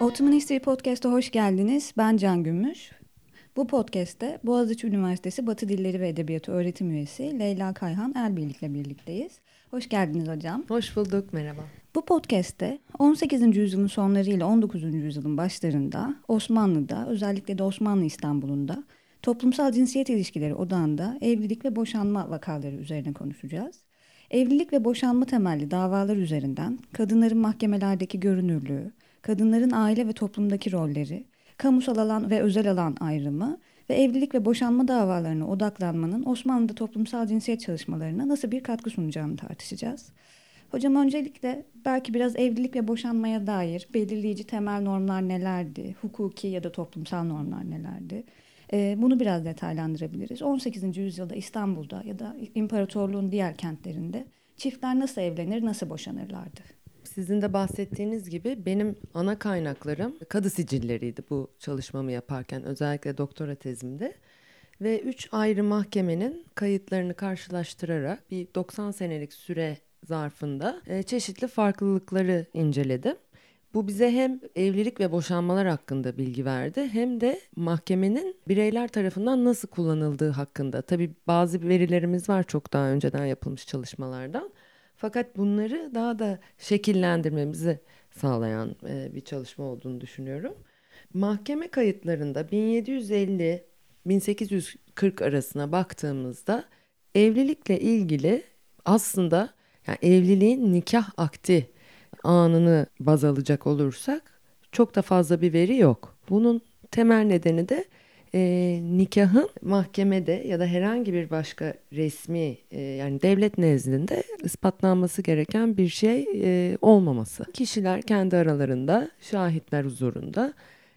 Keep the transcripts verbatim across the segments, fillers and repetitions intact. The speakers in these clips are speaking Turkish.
Ottoman History Podcast'a hoş geldiniz. Ben Can Gümüş. Bu podcast'te Boğaziçi Üniversitesi Batı Dilleri ve Edebiyatı öğretim üyesi Leyla Kayhan Erbil'le birlikteyiz. Hoş geldiniz hocam. Hoş bulduk, merhaba. Bu podcast'te on sekizinci yüzyılın sonları ile on dokuzuncu yüzyılın başlarında Osmanlı'da, özellikle de Osmanlı İstanbul'unda toplumsal cinsiyet ilişkileri odağında evlilik ve boşanma vakaları üzerine konuşacağız. Evlilik ve boşanma temelli davalar üzerinden kadınların mahkemelerdeki görünürlüğü, kadınların aile ve toplumdaki rolleri, kamusal alan ve özel alan ayrımı ve evlilik ve boşanma davalarına odaklanmanın Osmanlı'da toplumsal cinsiyet çalışmalarına nasıl bir katkı sunacağını tartışacağız. Hocam, öncelikle belki biraz evlilik ve boşanmaya dair belirleyici temel normlar nelerdi, hukuki ya da toplumsal normlar nelerdi? Bunu biraz detaylandırabiliriz. on sekizinci yüzyılda İstanbul'da ya da imparatorluğun diğer kentlerinde çiftler nasıl evlenir, nasıl boşanırlardı? Sizin de bahsettiğiniz gibi benim ana kaynaklarım kadı sicilleriydi bu çalışmamı yaparken, özellikle doktora tezimde. Ve üç ayrı mahkemenin kayıtlarını karşılaştırarak bir doksan senelik süre zarfında çeşitli farklılıkları inceledim. Bu bize hem evlilik ve boşanmalar hakkında bilgi verdi, hem de mahkemenin bireyler tarafından nasıl kullanıldığı hakkında. Tabii bazı verilerimiz var çok daha önceden yapılmış çalışmalardan. Fakat bunları daha da şekillendirmemizi sağlayan bir çalışma olduğunu düşünüyorum. Mahkeme kayıtlarında bin yedi yüz elli - bin sekiz yüz kırk arasına baktığımızda evlilikle ilgili aslında yani evliliğin nikah akdi anını baz alacak olursak çok da fazla bir veri yok. Bunun temel nedeni de e, nikahın mahkemede ya da herhangi bir başka resmi e, yani devlet nezdinde ispatlanması gereken bir şey e, olmaması. Kişiler kendi aralarında şahitler huzurunda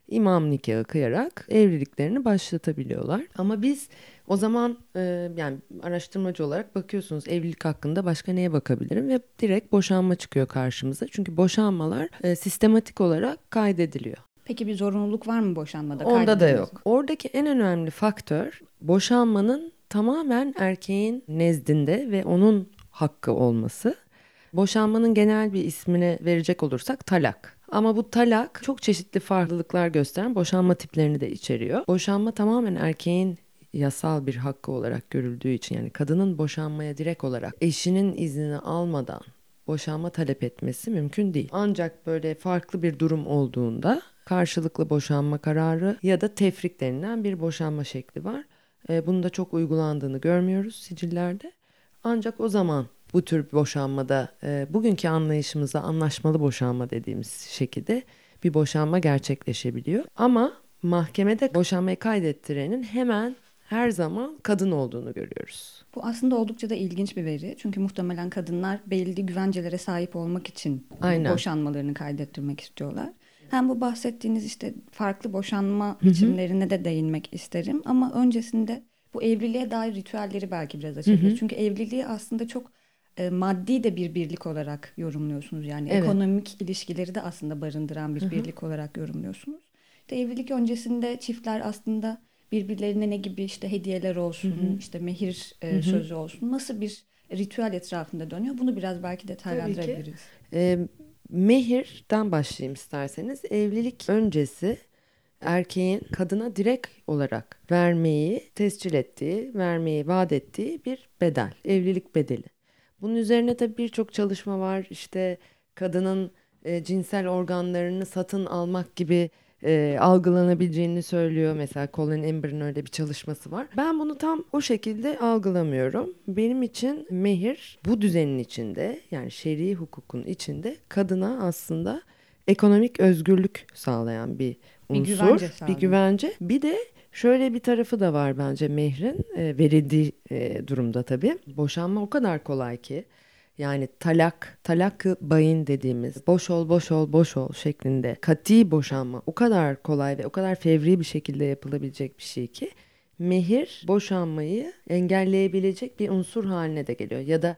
imam nikahı kıyarak evliliklerini başlatabiliyorlar. Ama biz o zaman e, yani araştırmacı olarak bakıyorsunuz evlilik hakkında başka neye bakabilirim ve direkt boşanma çıkıyor karşımıza. Çünkü boşanmalar e, sistematik olarak kaydediliyor. Peki bir zorunluluk var mı boşanmada? Onda da yok. Oradaki en önemli faktör boşanmanın tamamen erkeğin nezdinde ve onun hakkı olması. Boşanmanın genel bir ismini verecek olursak talak. Ama bu talak çok çeşitli farklılıklar gösteren boşanma tiplerini de içeriyor. Boşanma tamamen erkeğin yasal bir hakkı olarak görüldüğü için, yani kadının boşanmaya direkt olarak eşinin iznini almadan boşanma talep etmesi mümkün değil. Ancak böyle farklı bir durum olduğunda karşılıklı boşanma kararı ya da tefrik denilen bir boşanma şekli var. E, bunun da çok uygulandığını görmüyoruz sicillerde. Ancak o zaman bu tür boşanmada e, bugünkü anlayışımızda anlaşmalı boşanma dediğimiz şekilde bir boşanma gerçekleşebiliyor. Ama mahkemede boşanmayı kaydettirenin hemen her zaman kadın olduğunu görüyoruz. Bu aslında oldukça da ilginç bir veri. Çünkü muhtemelen kadınlar belli güvencelere sahip olmak için Aynen. boşanmalarını kaydettirmek istiyorlar. Hem bu bahsettiğiniz işte farklı boşanma Hı-hı. biçimlerine de değinmek isterim. Ama öncesinde bu evliliğe dair ritüelleri belki biraz açabiliriz. Çünkü evliliği aslında çok e, maddi de bir birlik olarak yorumluyorsunuz. Yani evet. ekonomik ilişkileri de aslında barındıran bir Hı-hı. birlik olarak yorumluyorsunuz. İşte evlilik öncesinde çiftler aslında birbirlerine ne gibi işte hediyeler olsun, Hı-hı. işte mehir e, sözü olsun, nasıl bir ritüel etrafında dönüyor? Bunu biraz belki detaylandırabiliriz. E, mehirden başlayayım isterseniz. Evlilik öncesi erkeğin kadına direkt olarak vermeyi tescil ettiği, vermeyi vaat ettiği bir bedel, evlilik bedeli. Bunun üzerine tabii birçok çalışma var. İşte kadının e, cinsel organlarını satın almak gibi E, algılanabileceğini söylüyor. Mesela Colin Imber'ın öyle bir çalışması var. Ben bunu tam o şekilde algılamıyorum. Benim için mehir bu düzenin içinde, yani şer'i hukukun içinde kadına aslında ekonomik özgürlük sağlayan bir unsur. Bir güvence sağlıyor. Bir güvence. Bir de şöyle bir tarafı da var bence mehrin e, verildiği e, durumda tabii. Boşanma o kadar kolay ki. Yani talak, talak-ı bayin dediğimiz boş ol, boş ol, boş ol şeklinde kati boşanma o kadar kolay ve o kadar fevri bir şekilde yapılabilecek bir şey ki mehir boşanmayı engelleyebilecek bir unsur haline de geliyor. Ya da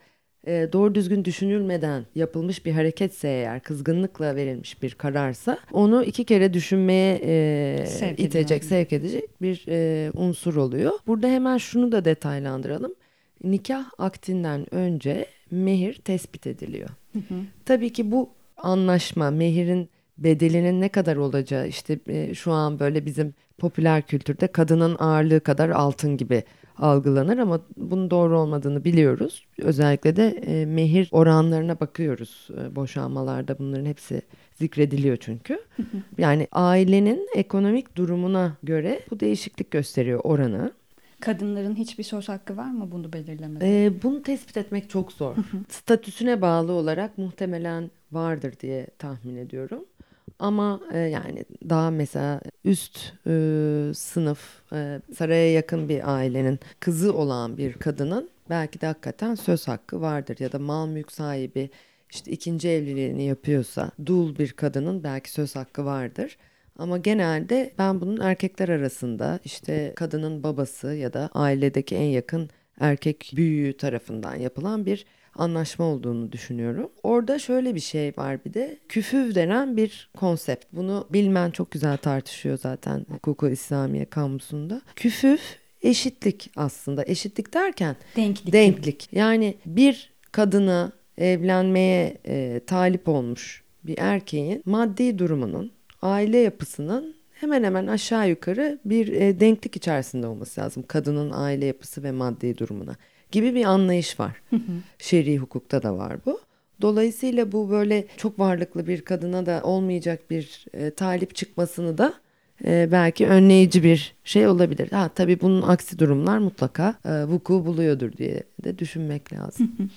e, doğru düzgün düşünülmeden yapılmış bir hareketse eğer, kızgınlıkla verilmiş bir kararsa onu iki kere düşünmeye e, sevk itecek, sevk edecek bir e, unsur oluyor. Burada hemen şunu da detaylandıralım. Nikah akdinden önce mehir tespit ediliyor. Hı hı. Tabii ki bu anlaşma, mehirin bedelinin ne kadar olacağı, işte şu an böyle bizim popüler kültürde kadının ağırlığı kadar altın gibi algılanır ama bunun doğru olmadığını biliyoruz. Özellikle de mehir oranlarına bakıyoruz. Boşanmalarda bunların hepsi zikrediliyor çünkü. Yani ailenin ekonomik durumuna göre bu değişiklik gösteriyor oranı. Kadınların hiçbir söz hakkı var mı bunu belirlemede? Ee, bunu tespit etmek çok zor. Statüsüne bağlı olarak muhtemelen vardır diye tahmin ediyorum. Ama e, yani daha mesela üst e, sınıf e, saraya yakın bir ailenin kızı olan bir kadının belki de hakikaten söz hakkı vardır. Ya da mal mülk sahibi işte ikinci evliliğini yapıyorsa dul bir kadının belki söz hakkı vardır. Ama genelde ben bunun erkekler arasında işte kadının babası ya da ailedeki en yakın erkek büyüğü tarafından yapılan bir anlaşma olduğunu düşünüyorum. Orada şöyle bir şey var bir de küfüv denen bir konsept. Bunu Bilmen çok güzel tartışıyor zaten Hukuku İslamiye kamusunda. Küfüv eşitlik aslında. Eşitlik derken denklik. denklik. Yani bir kadına evlenmeye e, talip olmuş bir erkeğin maddi durumunun, aile yapısının hemen hemen aşağı yukarı bir e, denklik içerisinde olması lazım. Kadının aile yapısı ve maddi durumuna gibi bir anlayış var. Hı hı. Şer'i hukukta da var bu. Dolayısıyla bu böyle çok varlıklı bir kadına da olmayacak bir e, talip çıkmasını da e, belki önleyici bir şey olabilir. Ha, tabii bunun aksi durumlar mutlaka e, vuku buluyordur diye de düşünmek lazım. Hı hı.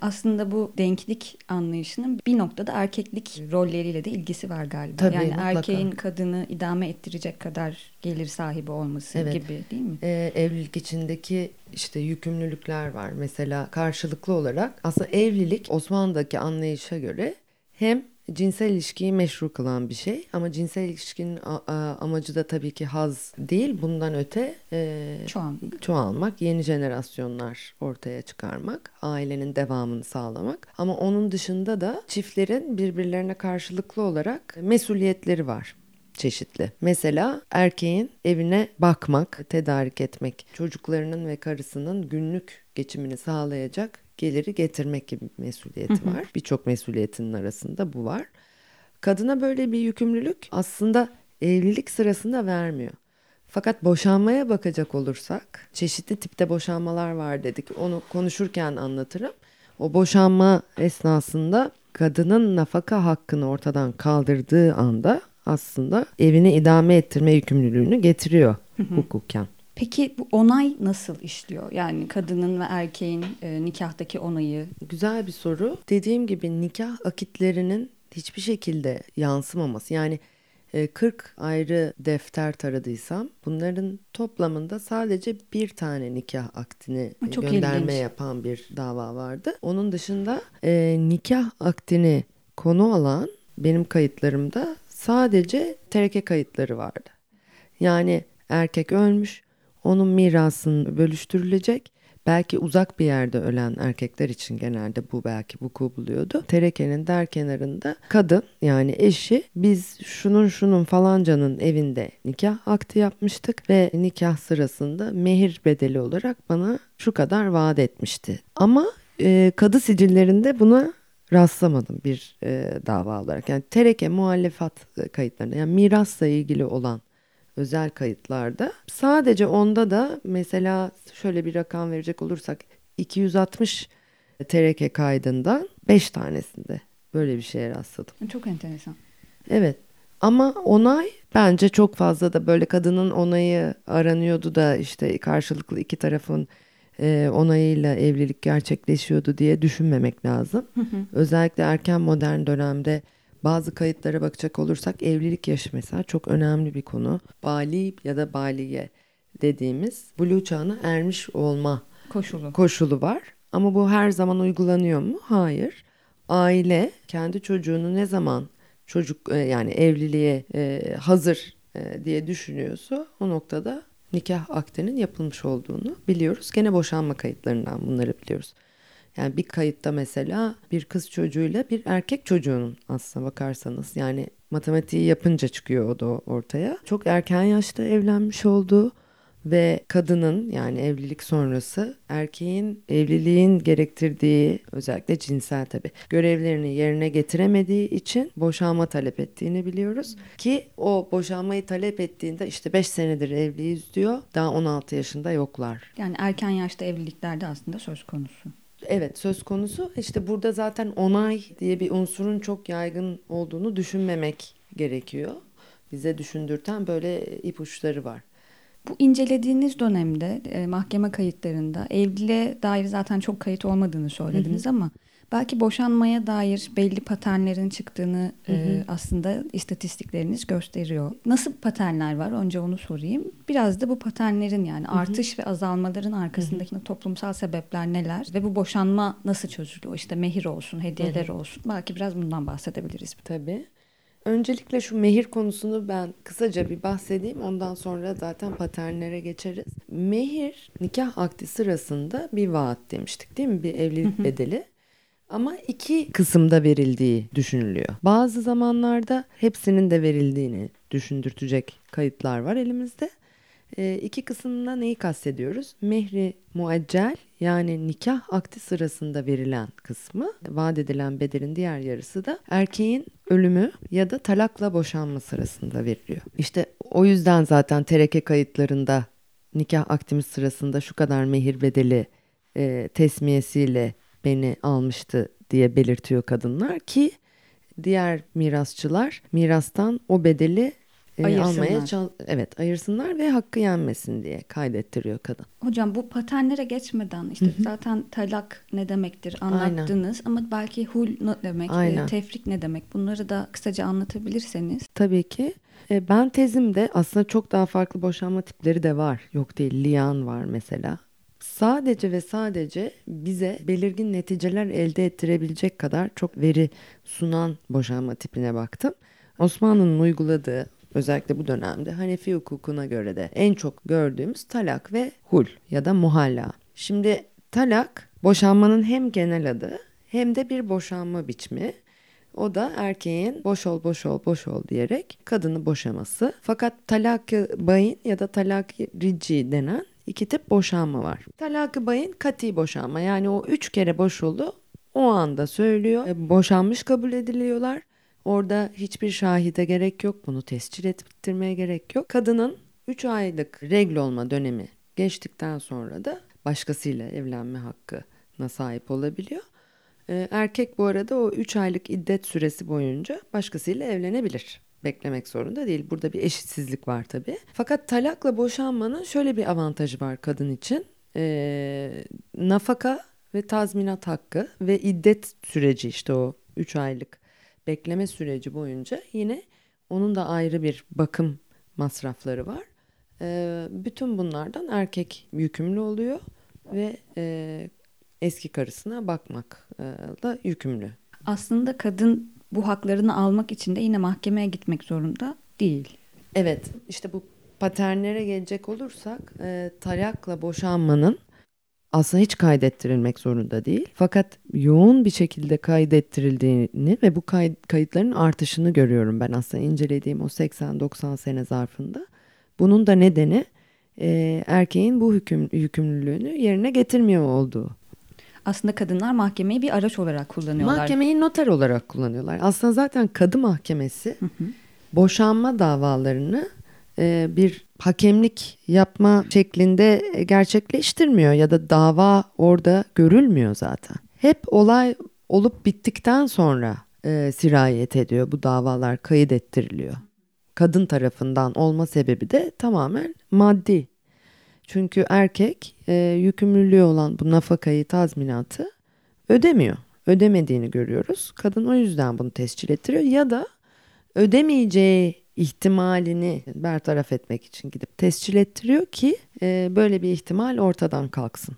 Aslında bu denklik anlayışının bir noktada erkeklik rolleriyle de ilgisi var galiba. Tabii, yani mutlaka. Erkeğin kadını idame ettirecek kadar gelir sahibi olması evet. gibi değil mi? Ee, evlilik içindeki işte yükümlülükler var. Mesela karşılıklı olarak aslında evlilik Osmanlı'daki anlayışa göre hem cinsel ilişkiyi meşru kılan bir şey ama cinsel ilişkinin amacı da tabii ki haz değil. Bundan öte e, çoğalmak. çoğalmak, yeni jenerasyonlar ortaya çıkarmak, ailenin devamını sağlamak. Ama onun dışında da çiftlerin birbirlerine karşılıklı olarak mesuliyetleri var çeşitli. Mesela erkeğin evine bakmak, tedarik etmek, çocuklarının ve karısının günlük geçimini sağlayacak geliri getirmek gibi bir mesuliyeti var. Birçok mesuliyetinin arasında bu var. Kadına böyle bir yükümlülük aslında evlilik sırasında vermiyor. Fakat boşanmaya bakacak olursak çeşitli tipte boşanmalar var dedik. Onu konuşurken anlatırım. O boşanma esnasında kadının nafaka hakkını ortadan kaldırdığı anda aslında evini idame ettirme yükümlülüğünü getiriyor hukuken. Peki bu onay nasıl işliyor? Yani kadının ve erkeğin e, nikahtaki onayı. Güzel bir soru. Dediğim gibi nikah akitlerinin hiçbir şekilde yansımaması. Yani e, kırk ayrı defter taradıysam bunların toplamında sadece bir tane nikah aktini e, gönderme ilginç. yapan bir dava vardı. Onun dışında e, nikah aktini konu alan benim kayıtlarımda sadece tereke kayıtları vardı. Yani erkek ölmüş. Onun mirasının bölüştürülecek. Belki uzak bir yerde ölen erkekler için genelde bu belki vuku buluyordu. Terekenin der kenarında kadın yani eşi biz şunun şunun falancanın evinde nikah akdi yapmıştık ve nikah sırasında mehir bedeli olarak bana şu kadar vaat etmişti. Ama e, kadı sicillerinde buna rastlamadım bir e, dava olarak. Yani tereke muhalefat kayıtlarında yani mirasla ilgili olan özel kayıtlarda. Sadece onda da mesela şöyle bir rakam verecek olursak iki yüz altmış tereke kaydından beş tanesinde böyle bir şeye rastladım. Çok enteresan. Evet ama onay bence çok fazla da böyle kadının onayı aranıyordu da işte karşılıklı iki tarafın onayıyla evlilik gerçekleşiyordu diye düşünmemek lazım. Hı hı. Özellikle erken modern dönemde bazı kayıtlara bakacak olursak evlilik yaşı mesela çok önemli bir konu. Bali ya da baliye dediğimiz buluğ çağına ermiş olma koşulu. koşulu var. Ama bu her zaman uygulanıyor mu? Hayır. Aile kendi çocuğunu ne zaman çocuk yani evliliğe hazır diye düşünüyorsa o noktada nikah akdinin yapılmış olduğunu biliyoruz. Gene boşanma kayıtlarından bunları biliyoruz. Yani bir kayıtta mesela bir kız çocuğuyla bir erkek çocuğunun aslına bakarsanız yani matematiği yapınca çıkıyor o da ortaya. Çok erken yaşta evlenmiş olduğu ve kadının, yani evlilik sonrası erkeğin evliliğin gerektirdiği, özellikle cinsel tabii, görevlerini yerine getiremediği için boşanma talep ettiğini biliyoruz. Ki o boşanmayı talep ettiğinde işte beş senedir evliyiz diyor, daha on altı yaşında yoklar. Yani erken yaşta evliliklerde aslında söz konusu. Evet, söz konusu. İşte burada zaten onay diye bir unsurun çok yaygın olduğunu düşünmemek gerekiyor. Bize düşündürten böyle ipuçları var. Bu incelediğiniz dönemde e, mahkeme kayıtlarında evliliğe dair zaten çok kayıt olmadığını söylediniz, hı hı, ama belki boşanmaya dair belli paternlerin çıktığını hı hı. E, aslında istatistikleriniz gösteriyor. Nasıl paternler var? Önce onu sorayım. Biraz da bu paternlerin, yani hı hı. artış ve azalmaların arkasındaki hı hı. toplumsal sebepler neler ve bu boşanma nasıl çözülüyor? İşte mehir olsun, hediyeler hı hı. olsun. Belki biraz bundan bahsedebiliriz. Tabii. Öncelikle şu mehir konusunu ben kısaca bir bahsedeyim. Ondan sonra zaten paternlere geçeriz. Mehir, nikah akdi sırasında bir vaat demiştik değil mi? Bir evlilik bedeli. Ama iki kısımda verildiği düşünülüyor. Bazı zamanlarda hepsinin de verildiğini düşündürtecek kayıtlar var elimizde. E, iki kısımda neyi kastediyoruz? Mehri muaccel, yani nikah akdi sırasında verilen kısmı, vaat edilen bedelin diğer yarısı da erkeğin ölümü ya da talakla boşanma sırasında veriliyor. İşte o yüzden zaten tereke kayıtlarında nikah akdimiz sırasında şu kadar mehir bedeli e, tesmiyesiyle beni almıştı diye belirtiyor kadınlar ki diğer mirasçılar mirastan o bedeli E, almaya çal- evet ayırsınlar ve hakkı yenmesin diye kaydettiriyor kadın. Hocam bu paternlere geçmeden işte Hı-hı. zaten talak ne demektir anlattınız, aynen, ama belki hul ne demek, e, tefrik ne demek, bunları da kısaca anlatabilirseniz. Tabii ki. E, ben tezimde aslında çok daha farklı boşanma tipleri de var. Yok değil, liyan var mesela. Sadece ve sadece bize belirgin neticeler elde ettirebilecek kadar çok veri sunan boşanma tipine baktım. Osmanlı'nın uyguladığı, özellikle bu dönemde Hanefi hukukuna göre de en çok gördüğümüz talak ve hul ya da muhalla. Şimdi talak boşanmanın hem genel adı hem de bir boşanma biçimi. O da erkeğin boş ol boş ol boş ol diyerek kadını boşaması. Fakat talak-ı bayin ya da talak-ı rici denen iki tip boşanma var. Talak-ı bayin kati boşanma, yani o üç kere boş oldu o anda söylüyor. E, boşanmış kabul ediliyorlar. Orada hiçbir şahide gerek yok. Bunu tescil ettirmeye gerek yok. Kadının üç aylık regl olma dönemi geçtikten sonra da başkasıyla evlenme hakkına sahip olabiliyor. Ee, erkek bu arada o üç aylık iddet süresi boyunca başkasıyla evlenebilir. Beklemek zorunda değil. Burada bir eşitsizlik var tabii. Fakat talakla boşanmanın şöyle bir avantajı var kadın için. Ee, nafaka ve tazminat hakkı ve iddet süreci, işte o üç aylık bekleme süreci boyunca yine onun da ayrı bir bakım masrafları var. E, bütün bunlardan erkek yükümlü oluyor ve e, eski karısına bakmak e, da yükümlü. Aslında kadın bu haklarını almak için de yine mahkemeye gitmek zorunda değil. Evet, işte bu paternlere gelecek olursak e, talakla boşanmanın aslında hiç kaydettirilmek zorunda değil. Fakat yoğun bir şekilde kaydettirildiğini ve bu kay- kayıtların artışını görüyorum ben aslında incelediğim o seksen doksan sene zarfında. Bunun da nedeni e, erkeğin bu hüküm- yükümlülüğünü yerine getirmiyor olduğu. Aslında kadınlar mahkemeyi bir araç olarak kullanıyorlar. Mahkemeyi noter olarak kullanıyorlar. Aslında zaten kadı mahkemesi hı hı. boşanma davalarını e, bir hakemlik yapma şeklinde gerçekleştirmiyor ya da dava orada görülmüyor zaten. Hep olay olup bittikten sonra e, sirayet ediyor. Bu davalar kaydettiriliyor. Kadın tarafından olma sebebi de tamamen maddi. Çünkü erkek e, yükümlülüğü olan bu nafakayı, tazminatı ödemiyor. Ödemediğini görüyoruz. Kadın o yüzden bunu tescil ettiriyor ya da ödemeyeceği ihtimalini bertaraf etmek için gidip tescil ettiriyor ki e, böyle bir ihtimal ortadan kalksın.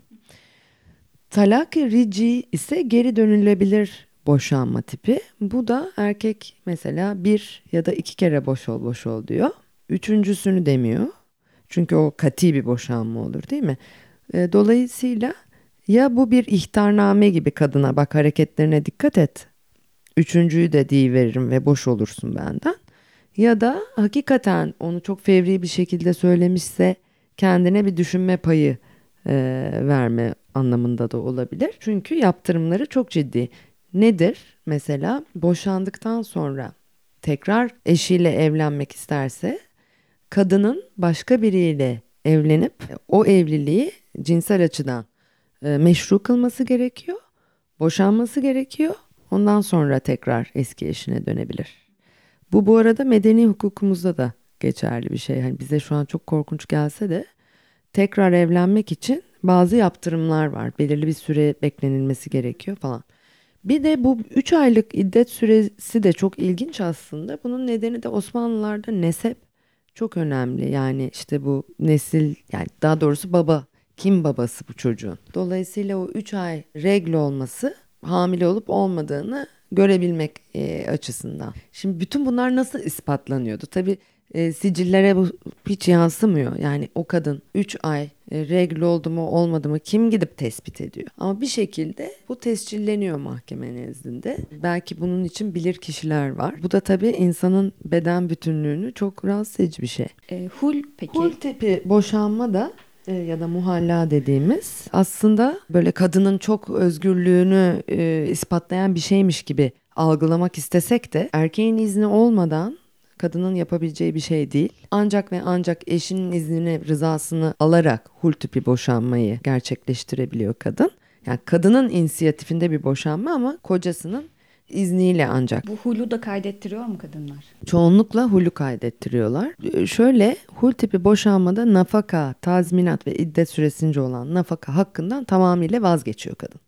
Talak-ı rici ise geri dönülebilir boşanma tipi. Bu da erkek mesela bir ya da iki kere boş ol boş ol diyor. Üçüncüsünü demiyor. Çünkü o kati bir boşanma olur değil mi? E, dolayısıyla ya bu bir ihtarname gibi kadına bak hareketlerine dikkat et. Üçüncüyü de deyiveririm ve boş olursun benden. Ya da hakikaten onu çok fevri bir şekilde söylemişse kendine bir düşünme payı e, verme anlamında da olabilir. Çünkü yaptırımları çok ciddi. Nedir? Mesela boşandıktan sonra tekrar eşiyle evlenmek isterse kadının başka biriyle evlenip o evliliği cinsel açıdan e, meşru kılması gerekiyor. Boşanması gerekiyor. Ondan sonra tekrar eski eşine dönebilir. Bu bu arada medeni hukukumuzda da geçerli bir şey. Yani bize şu an çok korkunç gelse de tekrar evlenmek için bazı yaptırımlar var. Belirli bir süre beklenilmesi gerekiyor falan. Bir de bu üç aylık iddet süresi de çok ilginç aslında. Bunun nedeni de Osmanlılarda nesep çok önemli. Yani işte bu nesil, yani daha doğrusu baba, kim babası bu çocuğun? Dolayısıyla o üç ay regl olması hamile olup olmadığını görebilmek e, açısından. Şimdi bütün bunlar nasıl ispatlanıyordu? Tabii e, sicillere bu hiç yansımıyor. Yani o kadın üç ay e, regl oldu mu olmadı mı kim gidip tespit ediyor? Ama bir şekilde bu tescilleniyor mahkeme nezdinde. Belki bunun için bilir kişiler var. Bu da tabii insanın beden bütünlüğünü çok rahatsız edici bir şey. E, hul peki? Hul tipi boşanma da ya da muhalla dediğimiz aslında böyle kadının çok özgürlüğünü e, ispatlayan bir şeymiş gibi algılamak istesek de erkeğin izni olmadan kadının yapabileceği bir şey değil. Ancak ve ancak eşinin iznini, rızasını alarak hul tipi boşanmayı gerçekleştirebiliyor kadın. Yani kadının inisiyatifinde bir boşanma ama kocasının izniyle ancak. Bu hulu da kaydettiriyor mu kadınlar? Çoğunlukla hulu kaydettiriyorlar. Şöyle, hul tipi boşanmada nafaka, tazminat ve iddet süresince olan nafaka hakkından tamamıyla vazgeçiyor kadın.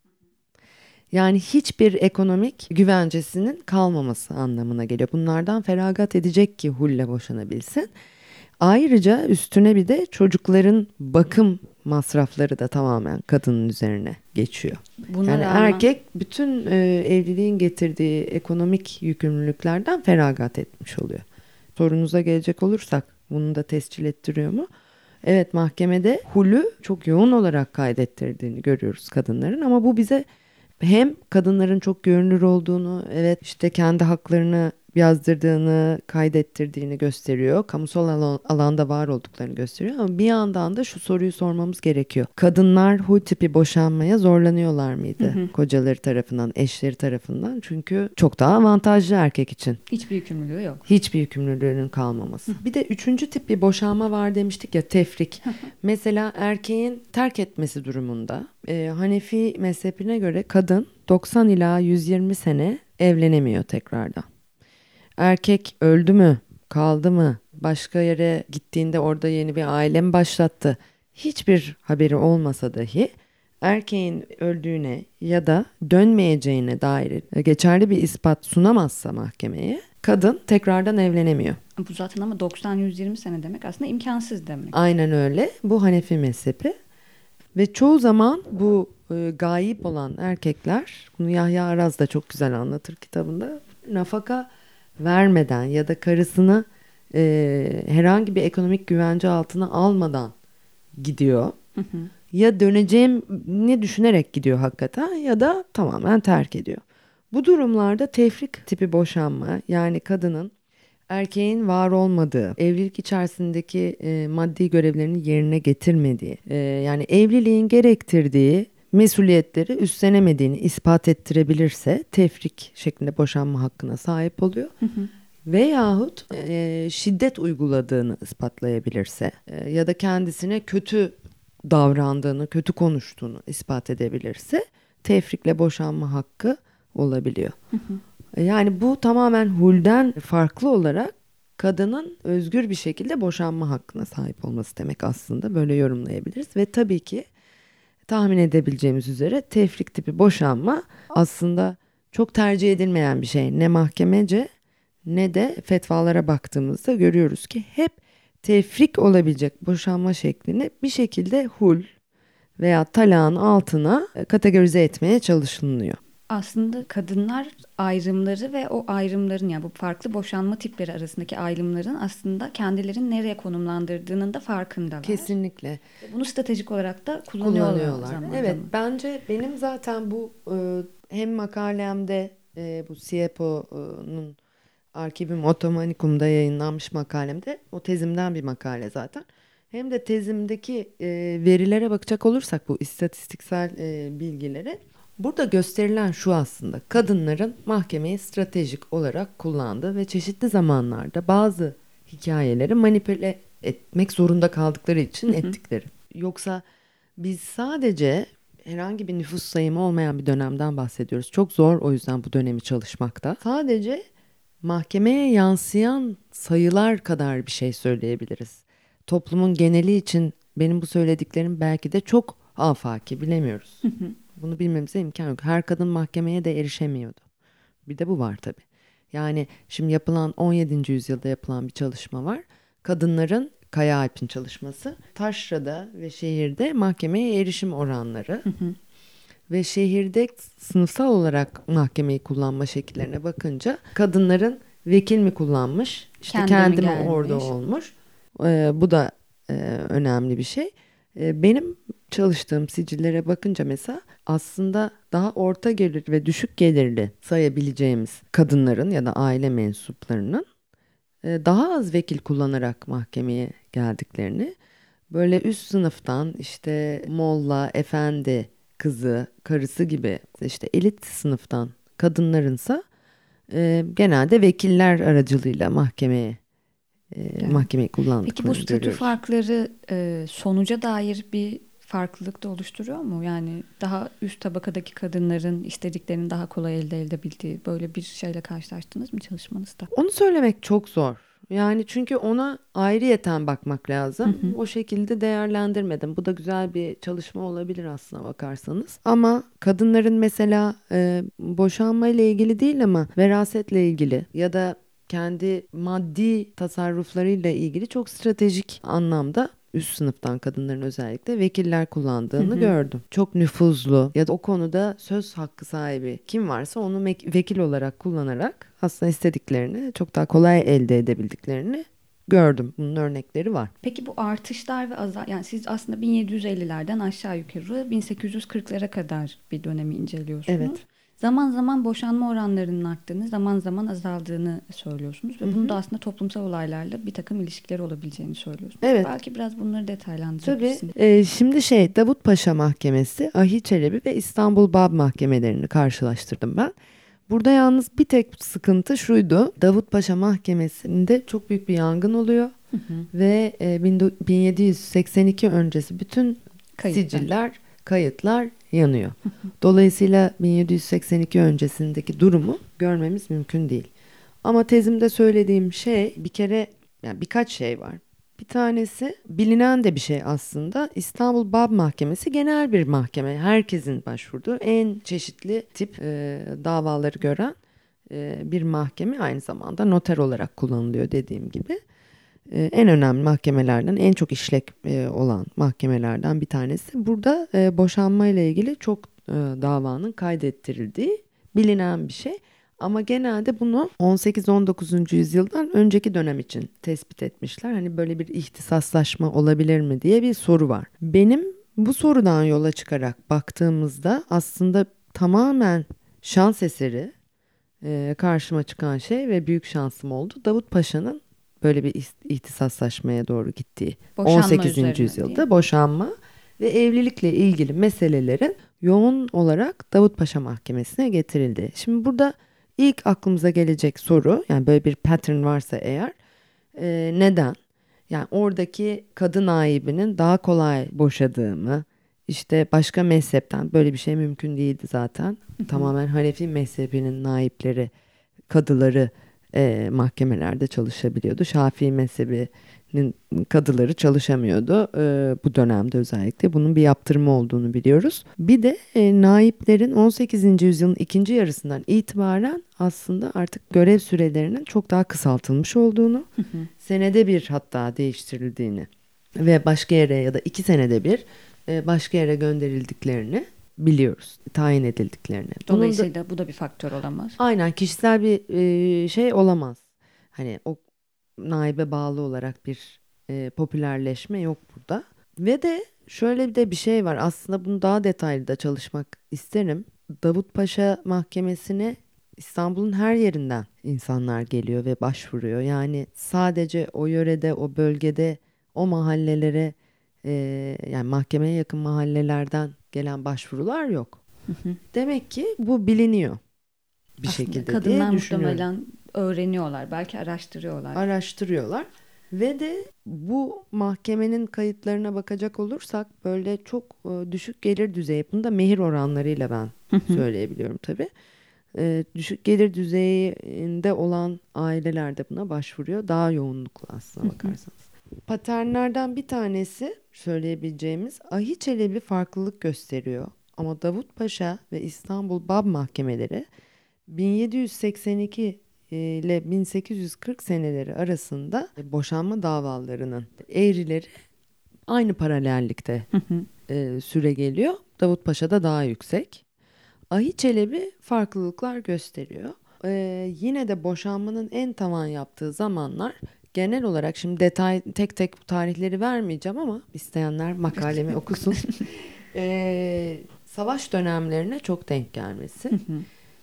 Yani hiçbir ekonomik güvencesinin kalmaması anlamına geliyor. Bunlardan feragat edecek ki hulle boşanabilsin. Ayrıca üstüne bir de çocukların bakım masrafları da tamamen kadının üzerine geçiyor. Buna yani rağmen erkek bütün e, evliliğin getirdiği ekonomik yükümlülüklerden feragat etmiş oluyor. Sorunuza gelecek olursak bunu da tescil ettiriyor mu? Evet, mahkemede hulu çok yoğun olarak kaydettirdiğini görüyoruz kadınların, ama bu bize hem kadınların çok görünür olduğunu, evet işte kendi haklarını yazdırdığını, kaydettirdiğini gösteriyor. Kamusal alan, alanda var olduklarını gösteriyor. Ama bir yandan da şu soruyu sormamız gerekiyor. Kadınlar hul tipi boşanmaya zorlanıyorlar mıydı? Hı hı. Kocaları tarafından, eşleri tarafından. Çünkü çok daha avantajlı erkek için. Hiçbir yükümlülüğü yok. Hiçbir yükümlülüğünün kalmaması. Hı. Bir de üçüncü tip bir boşanma var demiştik ya, tefrik. Hı hı. Mesela erkeğin terk etmesi durumunda e, Hanefi mezhebine göre kadın doksan ila yüz yirmi sene evlenemiyor tekrardan. Erkek öldü mü, kaldı mı, başka yere gittiğinde orada yeni bir aile mi başlattı? Hiçbir haberi olmasa dahi erkeğin öldüğüne ya da dönmeyeceğine dair geçerli bir ispat sunamazsa mahkemeye kadın tekrardan evlenemiyor. Bu zaten ama doksan yüz yirmi sene demek aslında imkansız demek. Aynen öyle. Bu Hanefi mezhebi ve çoğu zaman bu e, gayip olan erkekler, bunu Yahya Araz da çok güzel anlatır kitabında, nafaka vermeden ya da karısını e, herhangi bir ekonomik güvence altına almadan gidiyor. Hı hı. Ya döneceğini düşünerek gidiyor hakikaten ya da tamamen terk ediyor. Bu durumlarda tefrik tipi boşanma, yani kadının erkeğin var olmadığı, evlilik içerisindeki e, maddi görevlerini yerine getirmediği, e, yani evliliğin gerektirdiği mesuliyetleri üstlenemediğini ispat ettirebilirse tefrik şeklinde boşanma hakkına sahip oluyor. Hı hı. Veyahut e, şiddet uyguladığını ispatlayabilirse e, ya da kendisine kötü davrandığını, kötü konuştuğunu ispat edebilirse tefrikle boşanma hakkı olabiliyor. Hı hı. Yani bu tamamen hulden farklı olarak kadının özgür bir şekilde boşanma hakkına sahip olması demek aslında. Böyle yorumlayabiliriz ve tabii ki tahmin edebileceğimiz üzere tefrik tipi boşanma aslında çok tercih edilmeyen bir şey. Ne mahkemece ne de fetvalara baktığımızda görüyoruz ki hep tefrik olabilecek boşanma şeklini bir şekilde hul veya talağın altına kategorize etmeye çalışılıyor. Aslında kadınlar ayrımları ve o ayrımların, yani bu farklı boşanma tipleri arasındaki ayrımların aslında kendilerini nereye konumlandırdığının da farkındalar. Kesinlikle. Bunu stratejik olarak da kullanıyorlar. kullanıyorlar. Evet, bence benim zaten bu hem makalemde, bu S I E P O'nun Archivum Ottomanikum'da yayınlanmış makalemde, o tezimden bir makale zaten. Hem de tezimdeki e, verilere bakacak olursak, bu istatistiksel e, bilgilere, burada gösterilen şu aslında: kadınların mahkemeyi stratejik olarak kullandığı ve çeşitli zamanlarda bazı hikayeleri manipüle etmek zorunda kaldıkları için hı hı. ettikleri. Yoksa biz sadece herhangi bir nüfus sayımı olmayan bir dönemden bahsediyoruz. Çok zor o yüzden bu dönemi çalışmakta. Sadece mahkemeye yansıyan sayılar kadar bir şey söyleyebiliriz. Toplumun geneli için benim bu söylediklerim belki de çok afaki, bilemiyoruz. Hı hı. Bunu bilmemize imkan yok. Her kadın mahkemeye de erişemiyordu. Bir de bu var tabii. Yani şimdi yapılan on yedinci yüzyılda yapılan bir çalışma var. Kadınların, Kaya Alp'in çalışması, taşrada ve şehirde mahkemeye erişim oranları hı hı. ve şehirde sınıfsal olarak mahkemeyi kullanma şekillerine bakınca kadınların vekil mi kullanmış, işte kendi mi orada olmuş. Ee, bu da e, önemli bir şey. Ee, benim çalıştığım sicillere bakınca mesela aslında daha orta gelir ve düşük gelirli sayabileceğimiz kadınların ya da aile mensuplarının daha az vekil kullanarak mahkemeye geldiklerini, böyle üst sınıftan işte molla, efendi kızı, karısı gibi işte elit sınıftan kadınlarınsa e, genelde vekiller aracılığıyla mahkemeye e, yani. mahkemeyi kullandıklarını görüyoruz. Peki bu statü farkları e, sonuca dair bir farklılık da oluşturuyor mu? Yani daha üst tabakadaki kadınların istediklerini daha kolay elde edebildiği, böyle bir şeyle karşılaştınız mı çalışmanızda? Onu söylemek çok zor. Yani çünkü ona ayrıyeten bakmak lazım. Hı hı. O şekilde değerlendirmedim. Bu da güzel bir çalışma olabilir aslına bakarsanız. Ama kadınların mesela e, boşanma ile ilgili değil ama verasetle ilgili ya da kendi maddi tasarruflarıyla ilgili çok stratejik anlamda üst sınıftan kadınların özellikle vekiller kullandığını hı hı. gördüm. Çok nüfuzlu ya da o konuda söz hakkı sahibi kim varsa onu vekil olarak kullanarak aslında istediklerini çok daha kolay elde edebildiklerini gördüm. Bunun örnekleri var. Peki bu artışlar ve azal, yani siz aslında bin yedi yüz ellilerden aşağı yukarı bin sekiz yüz kırklara kadar bir dönemi inceliyorsunuz. Evet. Zaman zaman boşanma oranlarının arttığını, zaman zaman azaldığını söylüyorsunuz. Ve hı hı. bunu da aslında toplumsal olaylarla bir takım ilişkileri olabileceğini söylüyorsunuz. Evet. Belki biraz bunları detaylandırabilirsiniz. Tabii. Ee, şimdi şey, Davutpaşa Mahkemesi, Ahi Çelebi ve İstanbul Bab Mahkemelerini karşılaştırdım ben. Burada yalnız bir tek sıkıntı şuydu: Davutpaşa Mahkemesi'nde çok büyük bir yangın oluyor. Hı hı. Ve e, bin yedi yüz seksen iki öncesi bütün kayıtlar. siciller, kayıtlar yanıyor. Dolayısıyla bin yedi yüz seksen iki öncesindeki durumu görmemiz mümkün değil. Ama tezimde söylediğim şey bir kere, yani birkaç şey var. Bir tanesi bilinen de bir şey aslında. İstanbul Bab Mahkemesi genel bir mahkeme. Herkesin başvurduğu, en çeşitli tip e, davaları gören e, bir mahkeme. Aynı zamanda noter olarak kullanılıyor dediğim gibi. En önemli mahkemelerden, en çok işlek olan mahkemelerden bir tanesi. Burada boşanma ile ilgili çok davanın kaydettirildiği bilinen bir şey. Ama genelde bunu on sekiz on dokuzuncu yüzyıldan önceki dönem için tespit etmişler. Hani böyle bir ihtisaslaşma olabilir mi diye bir soru var. Benim bu sorudan yola çıkarak baktığımızda aslında tamamen şans eseri karşıma çıkan şey ve büyük şansım oldu, Davut Paşa'nın böyle bir ihtisaslaşmaya doğru gittiği, boşanma on sekizinci yüzyılda boşanma ve evlilikle ilgili meselelerin yoğun olarak Davutpaşa Mahkemesi'ne getirildi. Şimdi burada ilk aklımıza gelecek soru, yani böyle bir pattern varsa eğer, e, neden? Yani oradaki kadın aibinin daha kolay boşadığı mı? İşte başka mezhepten, böyle bir şey mümkün değildi zaten. Hı hı. Tamamen Hanefi mezhebinin naipleri, kadıları E, mahkemelerde çalışabiliyordu. Şafii mezhebinin kadıları çalışamıyordu. E, bu dönemde özellikle bunun bir yaptırma olduğunu biliyoruz. Bir de e, naiplerin on sekizinci yüzyılın ikinci yarısından itibaren aslında artık görev sürelerinin çok daha kısaltılmış olduğunu, hı hı. senede bir hatta değiştirildiğini ve başka yere ya da iki senede bir e, başka yere gönderildiklerini biliyoruz, tayin edildiklerini. Dolayısıyla da, bu da bir faktör olamaz. Aynen, kişisel bir e, şey olamaz. Hani o naibe bağlı olarak bir e, popülerleşme yok burada. Ve de şöyle bir de bir şey var. Aslında bunu daha detaylı da çalışmak isterim. Davutpaşa Mahkemesi'ne İstanbul'un her yerinden insanlar geliyor ve başvuruyor. Yani sadece o yörede, o bölgede o mahallelere e, yani mahkemeye yakın mahallelerden gelen başvurular yok. Hı hı. Demek ki bu biliniyor bir aslında şekilde diye düşünüyorum. Kadınlar muhtemelen öğreniyorlar, belki araştırıyorlar. Araştırıyorlar ve de bu mahkemenin kayıtlarına bakacak olursak böyle çok e, düşük gelir düzeyi, bunu da mehir oranlarıyla ben hı hı. söyleyebiliyorum tabii. E, düşük gelir düzeyinde olan aileler de buna başvuruyor. Daha yoğunlukla aslına bakarsanız. Paternlerden bir tanesi söyleyebileceğimiz Ahi Çelebi farklılık gösteriyor. Ama Davutpaşa ve İstanbul Bab mahkemeleri bin yedi yüz seksen iki ile bin sekiz yüz kırk seneleri arasında boşanma davalarının eğrileri aynı paralellikte e, süre geliyor. Davutpaşa'da daha yüksek. Ahi Çelebi farklılıklar gösteriyor. Ee, yine de boşanmanın en tavan yaptığı zamanlar genel olarak, şimdi detay tek tek tarihleri vermeyeceğim ama isteyenler makalemi okusun. Ee, savaş dönemlerine çok denk gelmesi.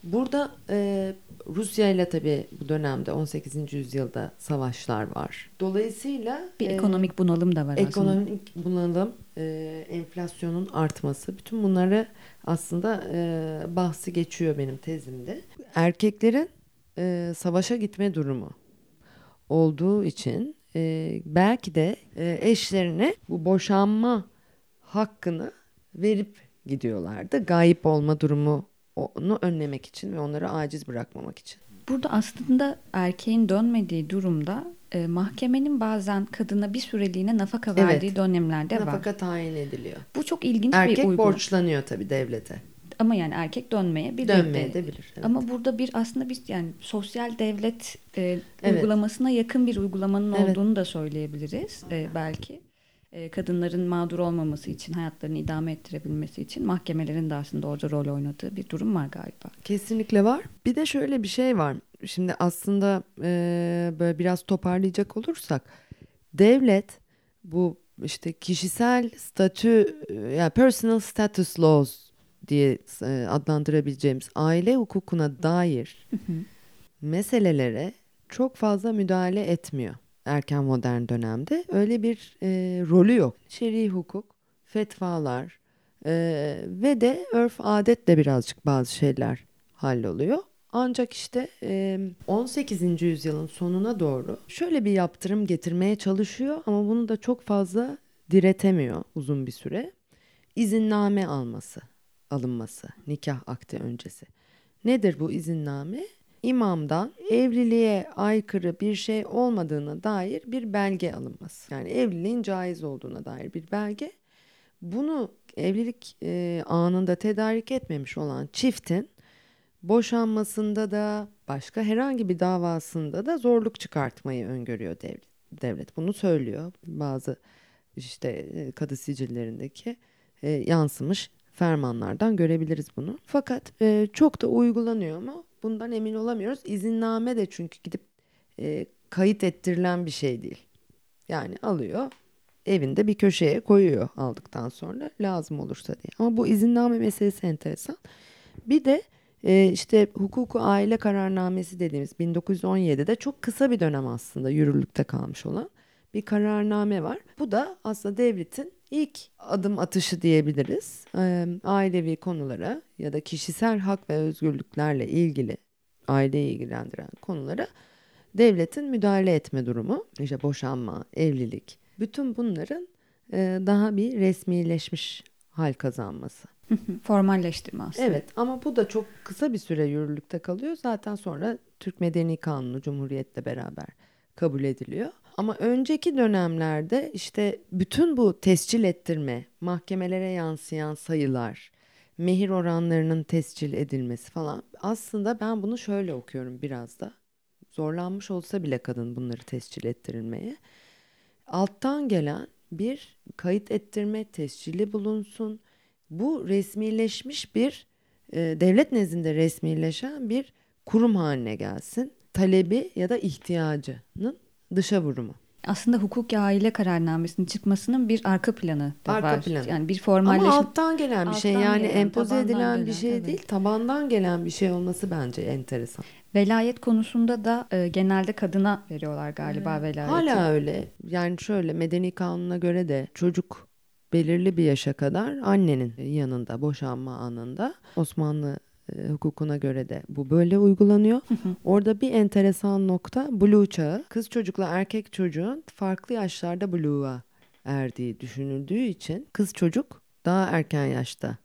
Burada e, Rusya ile tabii bu dönemde on sekizinci yüzyılda savaşlar var. Dolayısıyla bir ekonomik e, bunalım da var aslında. Ekonomik bunalım, e, enflasyonun artması, bütün bunları aslında e, bahsi geçiyor benim tezimde. Erkeklerin e, savaşa gitme durumu olduğu için e, belki de e, eşlerine bu boşanma hakkını verip gidiyorlardı. Gayip olma durumu, onu önlemek için ve onları aciz bırakmamak için. Burada aslında erkeğin dönmediği durumda e, mahkemenin bazen kadına bir süreliğine nafaka evet, verdiği dönemlerde nafaka var. Nafaka tayin ediliyor. Bu çok ilginç erkek bir uygulama. Erkek borçlanıyor tabii devlete. Ama yani erkek dönmeyebilir. Dönmeyebilir. Evet. Ama burada bir aslında bir yani sosyal devlet e, evet. uygulamasına yakın bir uygulamanın evet. olduğunu da söyleyebiliriz e, belki. Kadınların mağdur olmaması için, hayatlarını idame ettirebilmesi için mahkemelerin de aslında orada rol oynadığı bir durum var galiba. Kesinlikle var. Bir de şöyle bir şey var. Şimdi aslında e, böyle biraz toparlayacak olursak, devlet bu işte kişisel statü, yani personal status laws diye adlandırabileceğimiz aile hukukuna dair hı hı. meselelere çok fazla müdahale etmiyor. Erken modern dönemde öyle bir e, rolü yok. Şer'i hukuk, fetvalar e, ve de örf adetle birazcık bazı şeyler halloluyor. Ancak işte e, on sekizinci yüzyılın sonuna doğru şöyle bir yaptırım getirmeye çalışıyor ama bunu da çok fazla diretemiyor uzun bir süre. İzinname alması, alınması, nikah akdi öncesi. Nedir bu izinname? İmamdan evliliğe aykırı bir şey olmadığına dair bir belge alınması. Yani evliliğin caiz olduğuna dair bir belge. Bunu evlilik e, anında tedarik etmemiş olan çiftin boşanmasında da başka herhangi bir davasında da zorluk çıkartmayı öngörüyor devlet. Devlet bunu söylüyor. Bazı işte kadı sicillerindeki e, yansımış fermanlardan görebiliriz bunu. Fakat e, çok da uygulanıyor mu? Bundan emin olamıyoruz. İzinname de çünkü gidip e, kayıt ettirilen bir şey değil. Yani alıyor, evinde bir köşeye koyuyor aldıktan sonra lazım olursa diye. Ama bu izinname meselesi enteresan. Bir de e, işte hukuku aile kararnamesi dediğimiz bin dokuz yüz on yedide çok kısa bir dönem aslında yürürlükte kalmış olan bir kararname var. Bu da aslında devletin İlk adım atışı diyebiliriz. Ailevi konulara ya da kişisel hak ve özgürlüklerle ilgili, aileyi ilgilendiren konulara devletin müdahale etme durumu. İşte boşanma, evlilik, bütün bunların daha bir resmileşmiş hal kazanması. Formalleştirme aslında. Evet, ama bu da çok kısa bir süre yürürlükte kalıyor. Zaten sonra Türk Medeni Kanunu Cumhuriyet'le beraber kabul ediliyor. Ama önceki dönemlerde işte bütün bu tescil ettirme, mahkemelere yansıyan sayılar, mehir oranlarının tescil edilmesi falan. Aslında ben bunu şöyle okuyorum biraz da. Zorlanmış olsa bile kadın bunları tescil ettirilmeye. Alttan gelen bir kayıt ettirme tescili bulunsun. Bu resmileşmiş bir, devlet nezdinde resmileşen bir kurum haline gelsin. Talebi ya da ihtiyacının dışa vurumu. aslında hukuk aile kararnamesinin çıkmasının bir arka planı da arka var. Planı. Yani bir formalleşme. Ama alttan gelen bir alttan şey yani gelen, empoze edilen gelen, bir şey evet. değil, tabandan gelen bir şey olması bence enteresan. Velayet konusunda da e, genelde kadına veriyorlar galiba evet. velayeti. Hala öyle. Yani şöyle medeni kanuna göre de çocuk belirli bir yaşa kadar annenin yanında boşanma anında Osmanlı hukukuna göre de bu böyle uygulanıyor. Hı hı. Orada bir enteresan nokta buluğ çağı. Kız çocukla erkek çocuğun farklı yaşlarda buluğa erdiği düşünüldüğü için kız çocuk daha erken yaşta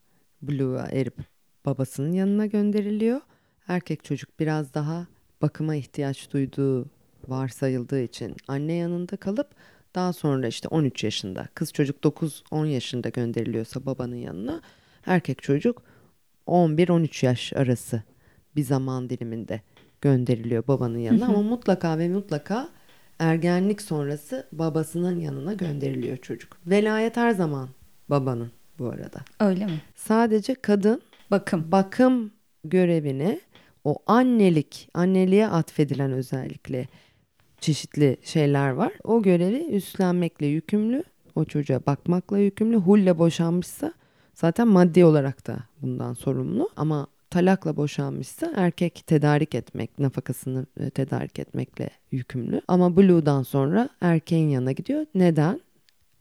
buluğa erip babasının yanına gönderiliyor. Erkek çocuk biraz daha bakıma ihtiyaç duyduğu varsayıldığı için anne yanında kalıp daha sonra işte on üç yaşında kız çocuk dokuz on yaşında gönderiliyorsa babanın yanına erkek çocuk on bir on üç yaş arası bir zaman diliminde gönderiliyor babanın yanına ama mutlaka ve mutlaka ergenlik sonrası babasının yanına gönderiliyor çocuk. Velayet her zaman babanın bu arada. Öyle mi? Sadece kadın bakım bakım görevini o annelik, anneliğe atfedilen özellikle çeşitli şeyler var. O görevi üstlenmekle yükümlü, o çocuğa bakmakla yükümlü. Hulle boşanmışsa zaten maddi olarak da bundan sorumlu ama talakla boşanmışsa erkek tedarik etmek, nafakasını tedarik etmekle yükümlü. Ama buluğdan sonra erkeğin yanına gidiyor. Neden?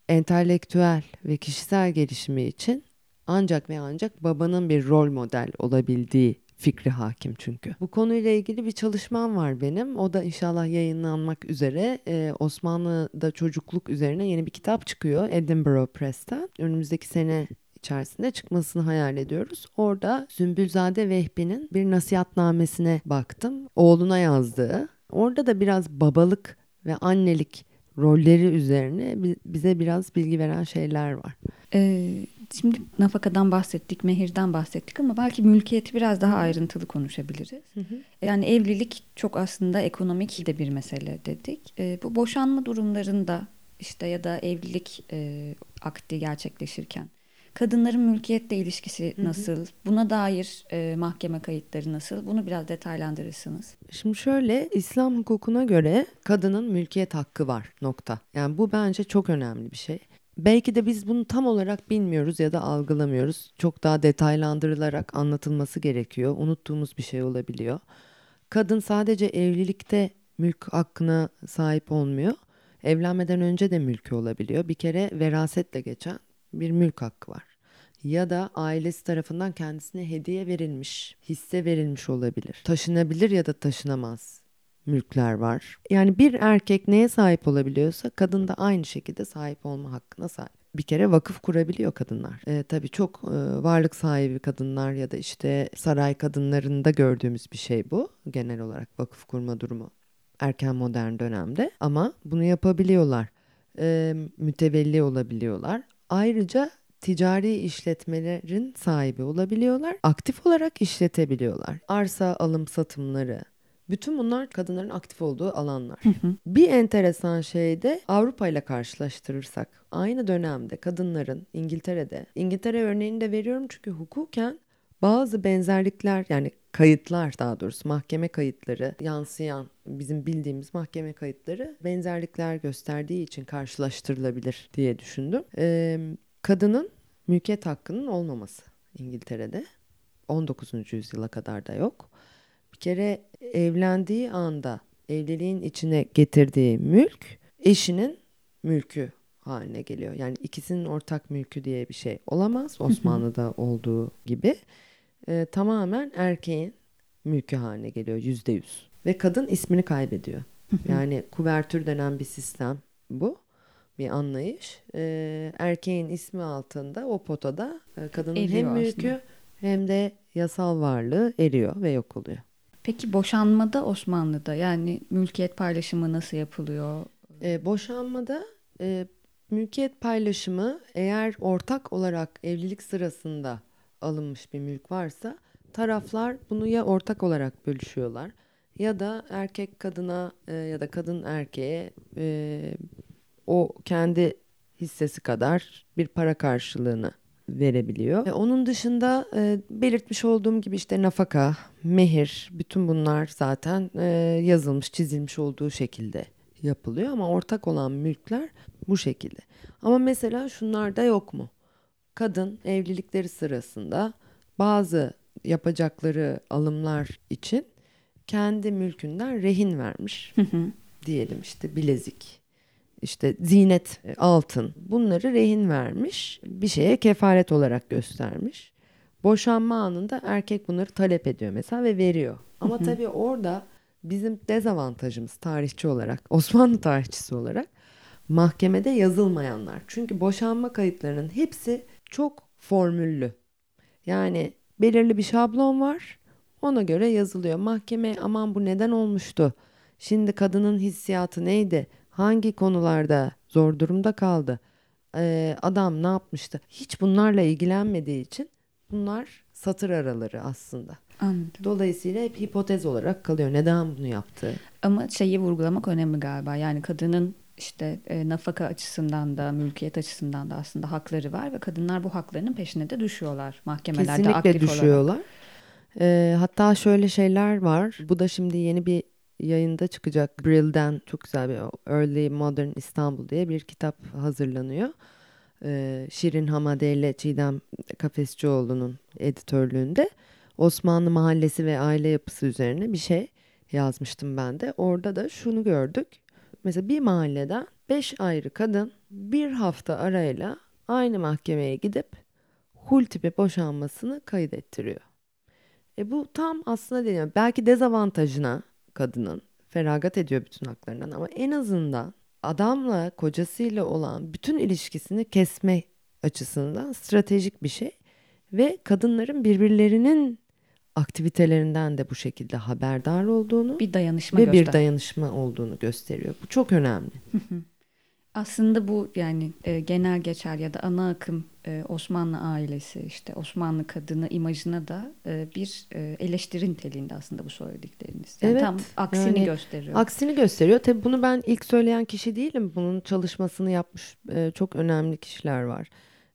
Entelektüel ve kişisel gelişimi için ancak ve ancak babanın bir rol model olabildiği fikri hakim çünkü. Bu konuyla ilgili bir çalışmam var benim. O da inşallah yayınlanmak üzere. Ee, Osmanlı'da çocukluk üzerine yeni bir kitap çıkıyor Edinburgh Press'ten. Önümüzdeki sene içerisinde çıkmasını hayal ediyoruz. Orada Sümbülzade Vehbi'nin bir nasihatnamesine baktım. Oğluna yazdığı. Orada da biraz babalık ve annelik rolleri üzerine bize biraz bilgi veren şeyler var. Ee, şimdi nafakadan bahsettik, mehirden bahsettik ama belki mülkiyeti biraz daha ayrıntılı konuşabiliriz. Hı hı. Yani evlilik çok aslında ekonomik de bir mesele dedik. Ee, bu boşanma durumlarında işte ya da evlilik e, akdi gerçekleşirken kadınların mülkiyetle ilişkisi nasıl? Hı hı. Buna dair e, mahkeme kayıtları nasıl? Bunu biraz detaylandırırsınız. Şimdi şöyle, İslam hukukuna göre kadının mülkiyet hakkı var nokta. Yani bu bence çok önemli bir şey. Belki de biz bunu tam olarak bilmiyoruz ya da algılamıyoruz. Çok daha detaylandırılarak anlatılması gerekiyor. Unuttuğumuz bir şey olabiliyor. Kadın sadece evlilikte mülk hakkına sahip olmuyor. Evlenmeden önce de mülkü olabiliyor. Bir kere verasetle geçen bir mülk hakkı var. Ya da ailesi tarafından kendisine hediye verilmiş, hisse verilmiş olabilir. Taşınabilir ya da taşınamaz mülkler var. Yani bir erkek neye sahip olabiliyorsa kadın da aynı şekilde sahip olma hakkına sahip. Bir kere vakıf kurabiliyor kadınlar. E, tabii çok e, varlık sahibi kadınlar ya da işte saray kadınlarında gördüğümüz bir şey bu. Genel olarak vakıf kurma durumu erken modern dönemde ama bunu yapabiliyorlar. E, mütevelli olabiliyorlar. Ayrıca ticari işletmelerin sahibi olabiliyorlar. Aktif olarak işletebiliyorlar. Arsa alım satımları. Bütün bunlar kadınların aktif olduğu alanlar. Hı hı. Bir enteresan şey de Avrupa ile karşılaştırırsak. Aynı dönemde kadınların İngiltere'de, İngiltere örneğini de veriyorum çünkü hukuken bazı benzerlikler yani kayıtlar daha doğrusu mahkeme kayıtları yansıyan bizim bildiğimiz mahkeme kayıtları benzerlikler gösterdiği için karşılaştırılabilir diye düşündüm. Ee, kadının mülkiyet hakkının olmaması İngiltere'de on dokuzuncu yüzyıla kadar da yok. Bir kere evlendiği anda evliliğin içine getirdiği mülk eşinin mülkü haline geliyor. Yani ikisinin ortak mülkü diye bir şey olamaz Osmanlı'da olduğu gibi. Ee, tamamen erkeğin mülkü haline geliyor yüzde yüz. Ve kadın ismini kaybediyor. Yani kuvertür denen bir sistem bu. Bir anlayış. Ee, erkeğin ismi altında o potada kadının eriyor hem mülkü aslında. Hem de yasal varlığı eriyor ve yok oluyor. Peki boşanmada Osmanlı'da yani mülkiyet paylaşımı nasıl yapılıyor? Ee, boşanmada e, mülkiyet paylaşımı eğer ortak olarak evlilik sırasında alınmış bir mülk varsa taraflar bunu ya ortak olarak bölüşüyorlar ya da erkek kadına e, ya da kadın erkeğe e, o kendi hissesi kadar bir para karşılığını verebiliyor. E, onun dışında e, belirtmiş olduğum gibi işte nafaka, mehir bütün bunlar zaten e, yazılmış, çizilmiş olduğu şekilde yapılıyor ama ortak olan mülkler bu şekilde. Ama mesela şunlarda yok mu? Kadın evlilikleri sırasında bazı yapacakları alımlar için kendi mülkünden rehin vermiş. Hı hı. Diyelim işte bilezik, işte zinet, altın, bunları rehin vermiş, bir şeye kefaret olarak göstermiş. Boşanma anında erkek bunları talep ediyor mesela ve veriyor. Ama hı hı. tabii orada bizim dezavantajımız tarihçi olarak, Osmanlı tarihçisi olarak mahkemede yazılmayanlar. Çünkü boşanma kayıtlarının hepsi çok formüllü. Yani belirli bir şablon var, ona göre yazılıyor. Mahkeme aman bu neden olmuştu? Şimdi kadının hissiyatı neydi? Hangi konularda zor durumda kaldı? Ee, adam ne yapmıştı? Hiç bunlarla ilgilenmediği için bunlar satır araları aslında. Anladım. Dolayısıyla hep hipotez olarak kalıyor. Neden bunu yaptı? Ama şeyi vurgulamak önemli galiba. Yani kadının işte e, nafaka açısından da mülkiyet açısından da aslında hakları var ve kadınlar bu haklarının peşine de düşüyorlar mahkemelerde. Kesinlikle aktif düşüyorlar. Olarak. E, hatta şöyle şeyler var. Bu da şimdi yeni bir yayında çıkacak. Brill'den çok güzel bir Early Modern İstanbul diye bir kitap hazırlanıyor. Ee, Şirin Hamade ile Çiğdem Kafesçioğlu'nun editörlüğünde Osmanlı mahallesi ve aile yapısı üzerine bir şey yazmıştım ben de. Orada da şunu gördük. Mesela bir mahalleden beş ayrı kadın bir hafta arayla aynı mahkemeye gidip hul tipi boşanmasını kaydettiriyor. E bu tam aslında deniyor. Belki dezavantajına kadının feragat ediyor bütün haklarından ama en azından adamla kocasıyla olan bütün ilişkisini kesme açısından stratejik bir şey ve kadınların birbirlerinin aktivitelerinden de bu şekilde haberdar olduğunu bir dayanışma ve göster. bir dayanışma olduğunu gösteriyor. Bu çok önemli. Aslında bu yani e, genel geçer ya da ana akım e, Osmanlı ailesi işte Osmanlı kadını imajına da e, bir e, eleştiri niteliğinde aslında bu söyledikleriniz. Yani evet, tam aksini yani, gösteriyor. Aksini gösteriyor. Tabii bunu ben ilk söyleyen kişi değilim. Bunun çalışmasını yapmış e, çok önemli kişiler var.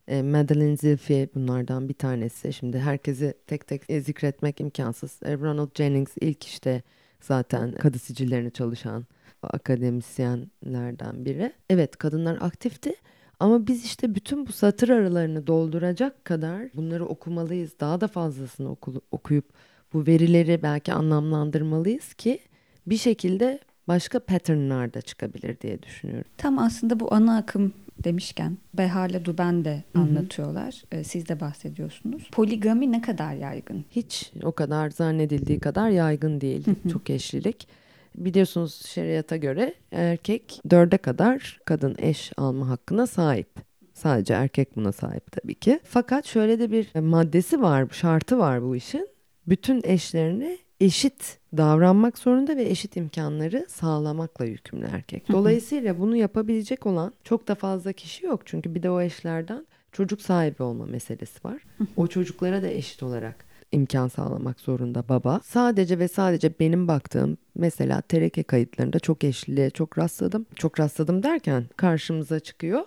E, Madeleine Zilfie bunlardan bir tanesi. Şimdi herkesi tek tek zikretmek imkansız. E, Ronald Jennings ilk işte zaten kadı sicillerini çalışan akademisyenlerden biri. Evet, kadınlar aktifti ama biz işte bütün bu satır aralarını dolduracak kadar bunları okumalıyız. Daha da fazlasını oku, okuyup bu verileri belki anlamlandırmalıyız ki bir şekilde başka patternlar da çıkabilir diye düşünüyorum. Tam aslında bu ana akım demişken Behar'la Duben de anlatıyorlar. Hı hı. Siz de bahsediyorsunuz. Poligami ne kadar yaygın? Hiç o kadar zannedildiği kadar yaygın değil. Hı hı. Çok eşlilik. Biliyorsunuz şeriata göre erkek dörde kadar kadın eş alma hakkına sahip. Sadece erkek buna sahip tabii ki. Fakat şöyle de bir maddesi var, şartı var bu işin. Bütün eşlerine eşit davranmak zorunda ve eşit imkanları sağlamakla yükümlü erkek. Dolayısıyla bunu yapabilecek olan çok da fazla kişi yok. Çünkü bir de o eşlerden çocuk sahibi olma meselesi var. O çocuklara da eşit olarak imkan sağlamak zorunda baba. Sadece ve sadece benim baktığım mesela tereke kayıtlarında çok eşliliğe çok rastladım. Çok rastladım derken karşımıza çıkıyor.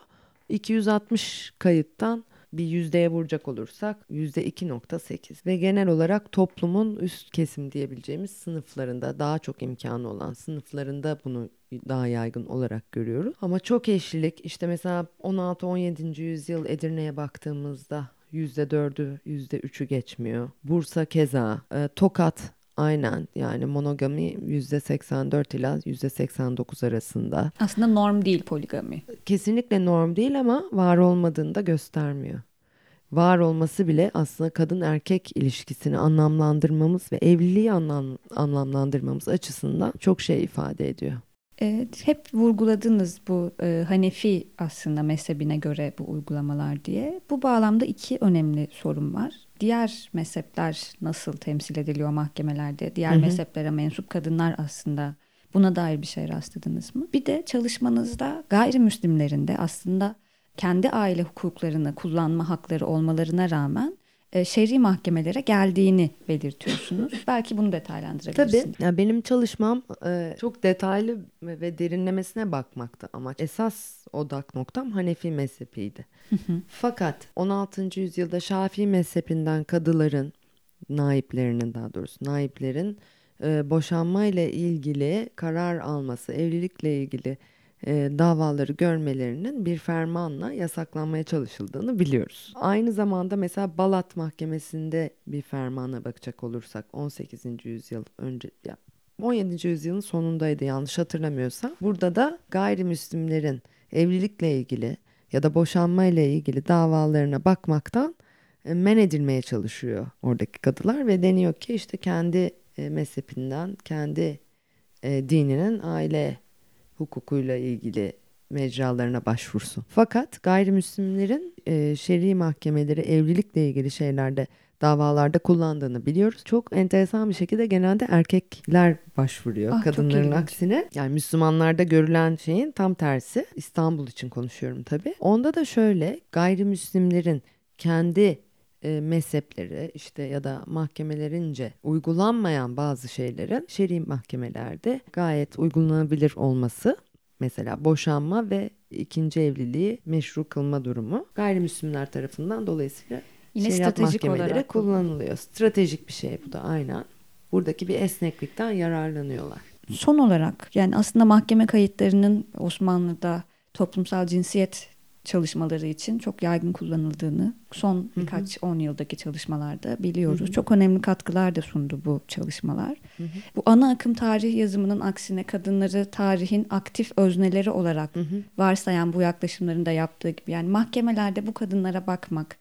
iki yüz altmış kayıttan bir yüzdeye vuracak olursak yüzde iki virgül sekiz ve genel olarak toplumun üst kesim diyebileceğimiz sınıflarında daha çok imkanı olan sınıflarında bunu daha yaygın olarak görüyoruz. Ama çok eşlilik işte mesela on altı on yedinci yüzyıl Edirne'ye baktığımızda yüzde dördü, yüzde üçü geçmiyor. Bursa keza, e, Tokat aynen yani monogami yüzde seksen dört ila yüzde seksen dokuz arasında. Aslında norm değil poligami. Kesinlikle norm değil ama var olmadığını da göstermiyor. Var olması bile aslında kadın erkek ilişkisini anlamlandırmamız ve evliliği anlam- anlamlandırmamız açısından çok şey ifade ediyor. Evet, hep vurguladınız bu e, Hanefi aslında mezhebine göre bu uygulamalar diye. Bu bağlamda iki önemli sorun var. Diğer mezhepler nasıl temsil ediliyor mahkemelerde? Diğer hı hı. mezheplere mensup kadınlar aslında buna dair bir şey rastladınız mı? Bir de çalışmanızda gayrimüslimlerin de aslında kendi aile hukuklarını kullanma hakları olmalarına rağmen e, şer'i mahkemelere geldiğini belirtiyorsunuz. Belki bunu detaylandırabilirsiniz. Tabii. Yani benim çalışmam e, çok detaylı ve derinlemesine bakmaktı ama esas odak noktam Hanefi mezhebiydi. Hı hı. Fakat on altıncı yüzyılda Şafii mezhebinden kadıların, naiplerinin daha doğrusu naiplerin e, boşanmayla ilgili karar alması, evlilikle ilgili e, davaları görmelerinin bir fermanla yasaklanmaya çalışıldığını biliyoruz. Aynı zamanda mesela Balat Mahkemesi'nde bir fermana bakacak olursak on sekizinci yüzyıl önce... Ya, on yedinci yüzyılın sonundaydı yanlış hatırlamıyorsam. Burada da gayrimüslimlerin evlilikle ilgili ya da boşanmayla ilgili davalarına bakmaktan men edilmeye çalışıyor oradaki kadılar ve deniyor ki işte kendi mezhebinden, kendi dininin aile hukukuyla ilgili mecralarına başvursun. Fakat gayrimüslimlerin şer'i mahkemeleri evlilikle ilgili şeylerde, davalarda kullandığını biliyoruz. Çok enteresan bir şekilde genelde erkekler başvuruyor ah, kadınların aksine. Yani Müslümanlarda görülen şeyin tam tersi. İstanbul için konuşuyorum tabii. Onda da şöyle, gayrimüslimlerin kendi e, mezhepleri işte ya da mahkemelerince uygulanmayan bazı şeylerin şer'i mahkemelerde gayet uygulanabilir olması, mesela boşanma ve ikinci evliliği meşru kılma durumu gayrimüslimler tarafından dolayısıyla yine şeriat mahkemeleri kullanılıyor. Stratejik bir şey bu da, aynen. Buradaki bir esneklikten yararlanıyorlar. Son olarak yani aslında mahkeme kayıtlarının Osmanlı'da toplumsal cinsiyet çalışmaları için çok yaygın kullanıldığını son birkaç on yıldaki çalışmalarda biliyoruz. Hı hı. Çok önemli katkılar da sundu bu çalışmalar. Hı hı. Bu ana akım tarih yazımının aksine kadınları tarihin aktif özneleri olarak hı hı. varsayan bu yaklaşımların da yaptığı gibi yani mahkemelerde bu kadınlara bakmak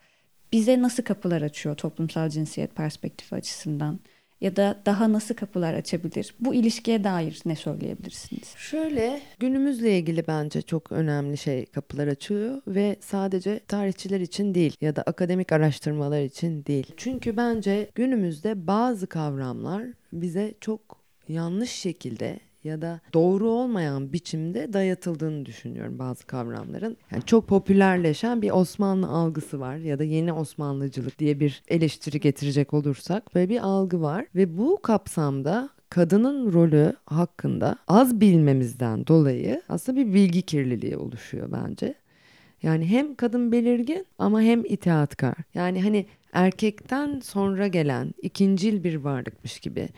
bize nasıl kapılar açıyor toplumsal cinsiyet perspektifi açısından ya da daha nasıl kapılar açabilir? Bu ilişkiye dair ne söyleyebilirsiniz? Şöyle, günümüzle ilgili bence çok önemli şey kapılar açıyor ve sadece tarihçiler için değil ya da akademik araştırmalar için değil. Çünkü bence günümüzde bazı kavramlar bize çok yanlış şekilde ya da doğru olmayan biçimde dayatıldığını düşünüyorum bazı kavramların. Yani çok popülerleşen bir Osmanlı algısı var ya da yeni Osmanlıcılık diye bir eleştiri getirecek olursak böyle bir algı var ve bu kapsamda kadının rolü hakkında az bilmemizden dolayı aslında bir bilgi kirliliği oluşuyor bence. Yani hem kadın belirgin ama hem itaatkar. Yani hani erkekten sonra gelen ikincil bir varlıkmış gibi.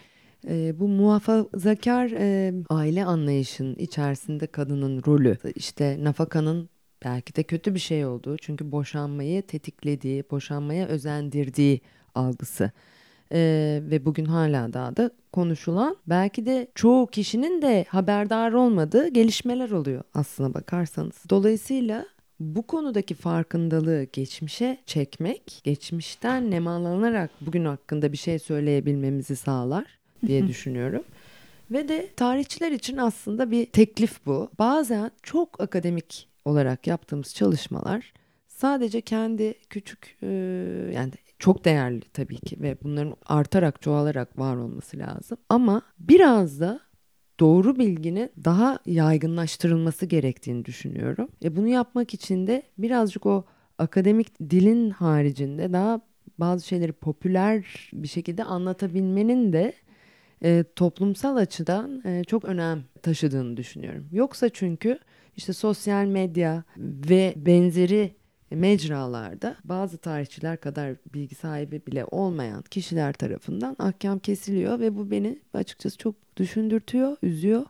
E, bu muhafazakar e, aile anlayışının içerisinde kadının rolü, işte nafakanın belki de kötü bir şey olduğu, çünkü boşanmayı tetiklediği, boşanmaya özendirdiği algısı e, ve bugün hala daha da konuşulan, belki de çoğu kişinin de haberdar olmadığı gelişmeler oluyor aslına bakarsanız. Dolayısıyla bu konudaki farkındalığı geçmişe çekmek, geçmişten nemalanarak bugün hakkında bir şey söyleyebilmemizi sağlar diye düşünüyorum. Ve de tarihçiler için aslında bir teklif bu. Bazen çok akademik olarak yaptığımız çalışmalar sadece kendi küçük, yani çok değerli tabii ki ve bunların artarak, çoğalarak var olması lazım. Ama biraz da doğru bilginin daha yaygınlaştırılması gerektiğini düşünüyorum. E bunu yapmak için de birazcık o akademik dilin haricinde daha bazı şeyleri popüler bir şekilde anlatabilmenin de E, toplumsal açıdan e, çok önem taşıdığını düşünüyorum. Yoksa çünkü işte sosyal medya ve benzeri mecralarda bazı tarihçiler kadar bilgi sahibi bile olmayan kişiler tarafından ahkam kesiliyor ve bu beni açıkçası çok düşündürtüyor, üzüyor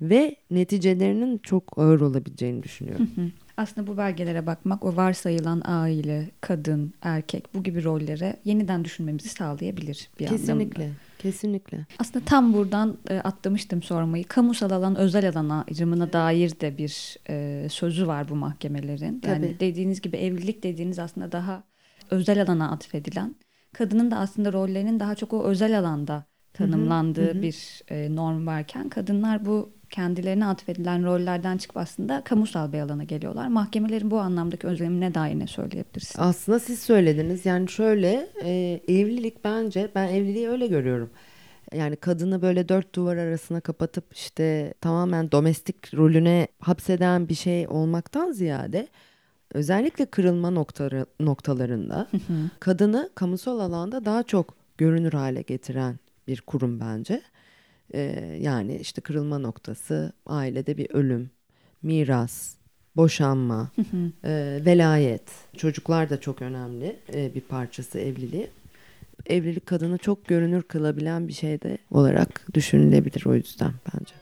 ve neticelerinin çok ağır olabileceğini düşünüyorum. Hı hı. Aslında bu belgelere bakmak o varsayılan aile, kadın, erkek bu gibi rollere yeniden düşünmemizi sağlayabilir bir anlamda. Kesinlikle. Kesinlikle. Aslında tam buradan e, atlamıştım sormayı. Kamusal alan, özel alan ayrımına dair de bir e, sözü var bu mahkemelerin. Yani tabii, dediğiniz gibi evlilik dediğiniz aslında daha özel alana atfedilen, kadının da aslında rollerinin daha çok o özel alanda tanımlandığı hı hı, bir e, norm varken kadınlar bu kendilerine atfedilen rollerden çıkıp aslında kamusal bir alana geliyorlar. Mahkemelerin bu anlamdaki özlemine dair ne söyleyebilirsiniz? Aslında siz söylediniz. Yani şöyle, e, evlilik bence, ben evliliği öyle görüyorum. Yani kadını böyle dört duvar arasına kapatıp işte tamamen domestik rolüne hapseden bir şey olmaktan ziyade özellikle kırılma noktaları, noktalarında kadını kamusal alanda daha çok görünür hale getiren bir kurum bence. Ee, yani işte kırılma noktası, ailede bir ölüm, miras, boşanma, e, velayet. Çocuklar da çok önemli e, bir parçası evliliği. evlilik kadını çok görünür kılabilen bir şey de olarak düşünülebilir o yüzden bence.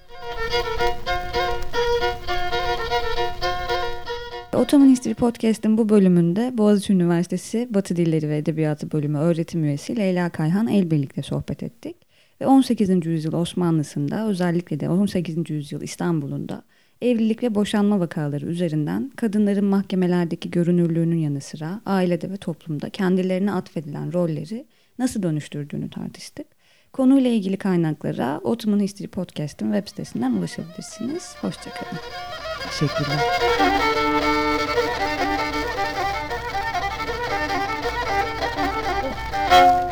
Ottoman History Podcast'ın bu bölümünde Boğaziçi Üniversitesi Batı Dilleri ve Edebiyatı Bölümü öğretim üyesi Leyla Kayhan Elbirlik'le sohbet ettik. Ve on sekizinci yüzyıl Osmanlısı'nda, özellikle de on sekizinci yüzyıl İstanbul'unda evlilik ve boşanma vakaları üzerinden kadınların mahkemelerdeki görünürlüğünün yanı sıra ailede ve toplumda kendilerine atfedilen rolleri nasıl dönüştürdüğünü tartıştık. Konuyla ilgili kaynaklara Ottoman History Podcast'ın web sitesinden ulaşabilirsiniz. Hoşçakalın. Teşekkürler. Thank you.